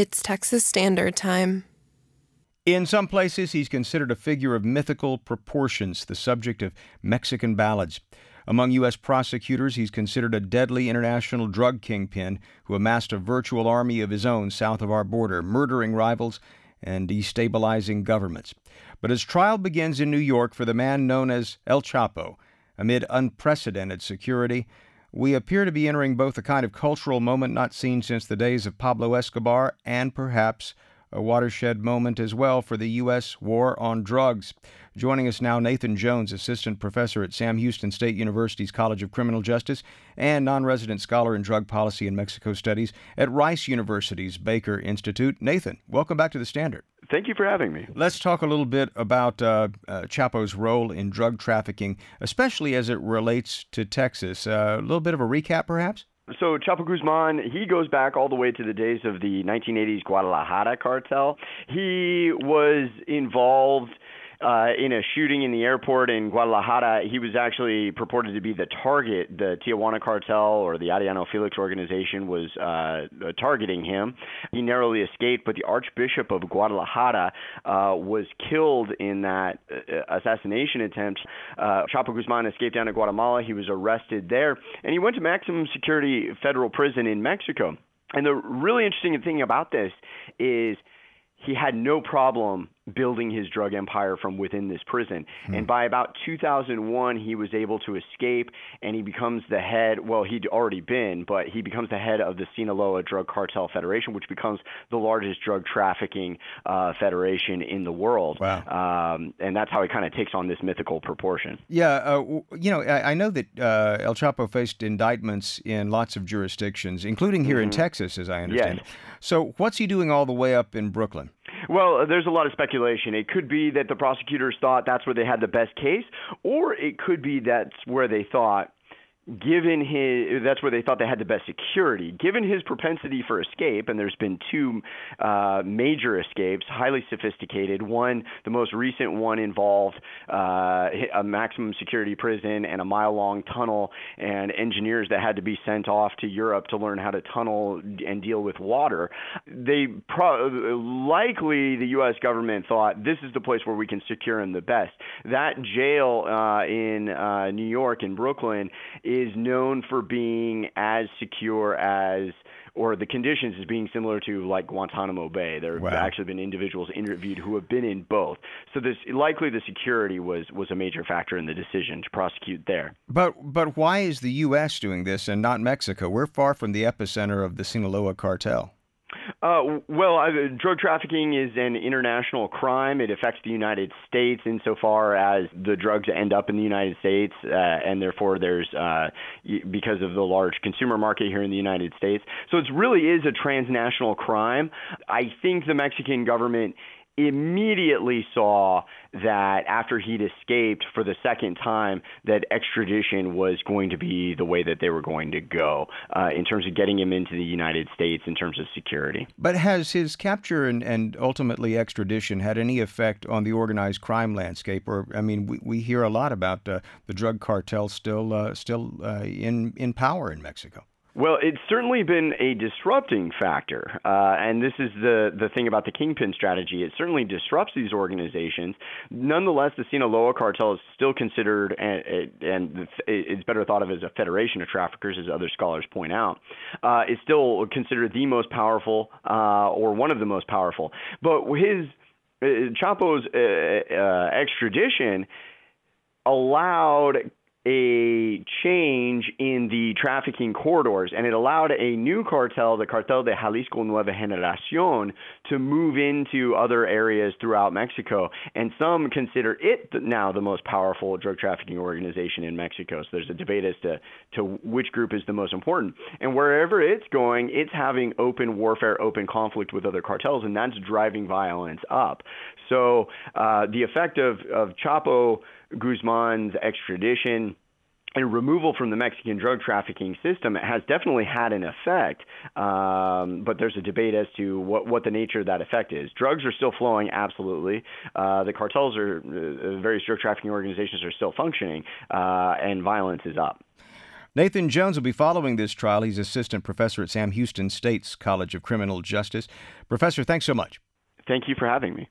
It's Texas Standard Time. In some places, he's considered a figure of mythical proportions, the subject of Mexican ballads. Among U.S. prosecutors, he's considered a deadly international drug kingpin who amassed a virtual army of his own south of our border, murdering rivals and destabilizing governments. But his trial begins in New York for the man known as El Chapo. Amid unprecedented security, we appear to be entering both a kind of cultural moment not seen since the days of Pablo Escobar and perhaps a watershed moment as well for the U.S. War on Drugs. Joining us now, Nathan Jones, assistant professor at Sam Houston State University's College of Criminal Justice and non-resident scholar in drug policy and Mexico studies at Rice University's Baker Institute. Nathan, welcome back to The Standard. Thank you for having me. Let's talk a little bit about Chapo's role in drug trafficking, especially as it relates to Texas. A little bit of a recap, perhaps? So Chapo Guzman, he goes back all the way to the days of the 1980s Guadalajara cartel. He was involved in a shooting in the airport in Guadalajara. He was actually purported to be the target. The Tijuana cartel or the Arellano Felix organization was targeting him. He narrowly escaped, but the Archbishop of Guadalajara was killed in that assassination attempt. Chapo Guzman escaped down to Guatemala. He was arrested there, and he went to maximum security federal prison in Mexico. And the really interesting thing about this is he had no problem building his drug empire from within this prison. And by about 2001, he was able to escape, and he becomes the head, well, he'd already been, but he becomes the head of the Sinaloa Drug Cartel Federation, which becomes the largest drug trafficking federation in the world. Wow. And that's how he kind of takes on this mythical proportion. Yeah. I know that El Chapo faced indictments in lots of jurisdictions, including here in Texas, as I understand. Yes. So what's he doing all the way up in Brooklyn? Well, there's a lot of speculation. It could be that the prosecutors thought that's where they had the best case, or it could be that's where they thought, that's where they thought they had the best security. Given his propensity for escape, and there's been two major escapes, highly sophisticated. One, the most recent one involved a maximum security prison and a mile-long tunnel and engineers that had to be sent off to Europe to learn how to tunnel and deal with water. They likely, the U.S. government thought, this is the place where we can secure him the best. That jail in New York, in Brooklyn, is known for being as secure as, or the conditions as being similar to, like Guantanamo Bay. There have actually been individuals interviewed who have been in both. So this likely the security was a major factor in the decision to prosecute there. But why is the U.S. doing this and not Mexico? We're far from the epicenter of the Sinaloa cartel. Drug trafficking is an international crime. It affects the United States insofar as the drugs end up in the United States, and therefore there's, because of the large consumer market here in the United States. So it really is a transnational crime. I think the Mexican government immediately saw that after he'd escaped for the second time, that extradition was going to be the way that they were going to go in terms of getting him into the United States in terms of security. But has his capture and ultimately extradition had any effect on the organized crime landscape? Or, I mean, we hear a lot about the drug cartel still in power in Mexico. Well, it's certainly been a disrupting factor, and this is the thing about the kingpin strategy. It certainly disrupts these organizations. Nonetheless, the Sinaloa cartel is still considered, and it's better thought of as a federation of traffickers, as other scholars point out, is still considered the most powerful or one of the most powerful. But Chapo's extradition allowed a change in the trafficking corridors, and it allowed a new cartel, the Cartel de Jalisco Nueva Generación, to move into other areas throughout Mexico, and some consider it now the most powerful drug trafficking organization in Mexico. So there's a debate as to which group is the most important, and wherever it's going, it's having open warfare, open conflict with other cartels, and that's driving violence up. So the effect of Chapo Guzman's extradition and removal from the Mexican drug trafficking system, it has definitely had an effect, but there's a debate as to what the nature of that effect is. Drugs are still flowing, absolutely. The cartels various drug trafficking organizations are still functioning, and violence is up. Nathan Jones will be following this trial. He's assistant professor at Sam Houston State's College of Criminal Justice. Professor, thanks so much. Thank you for having me.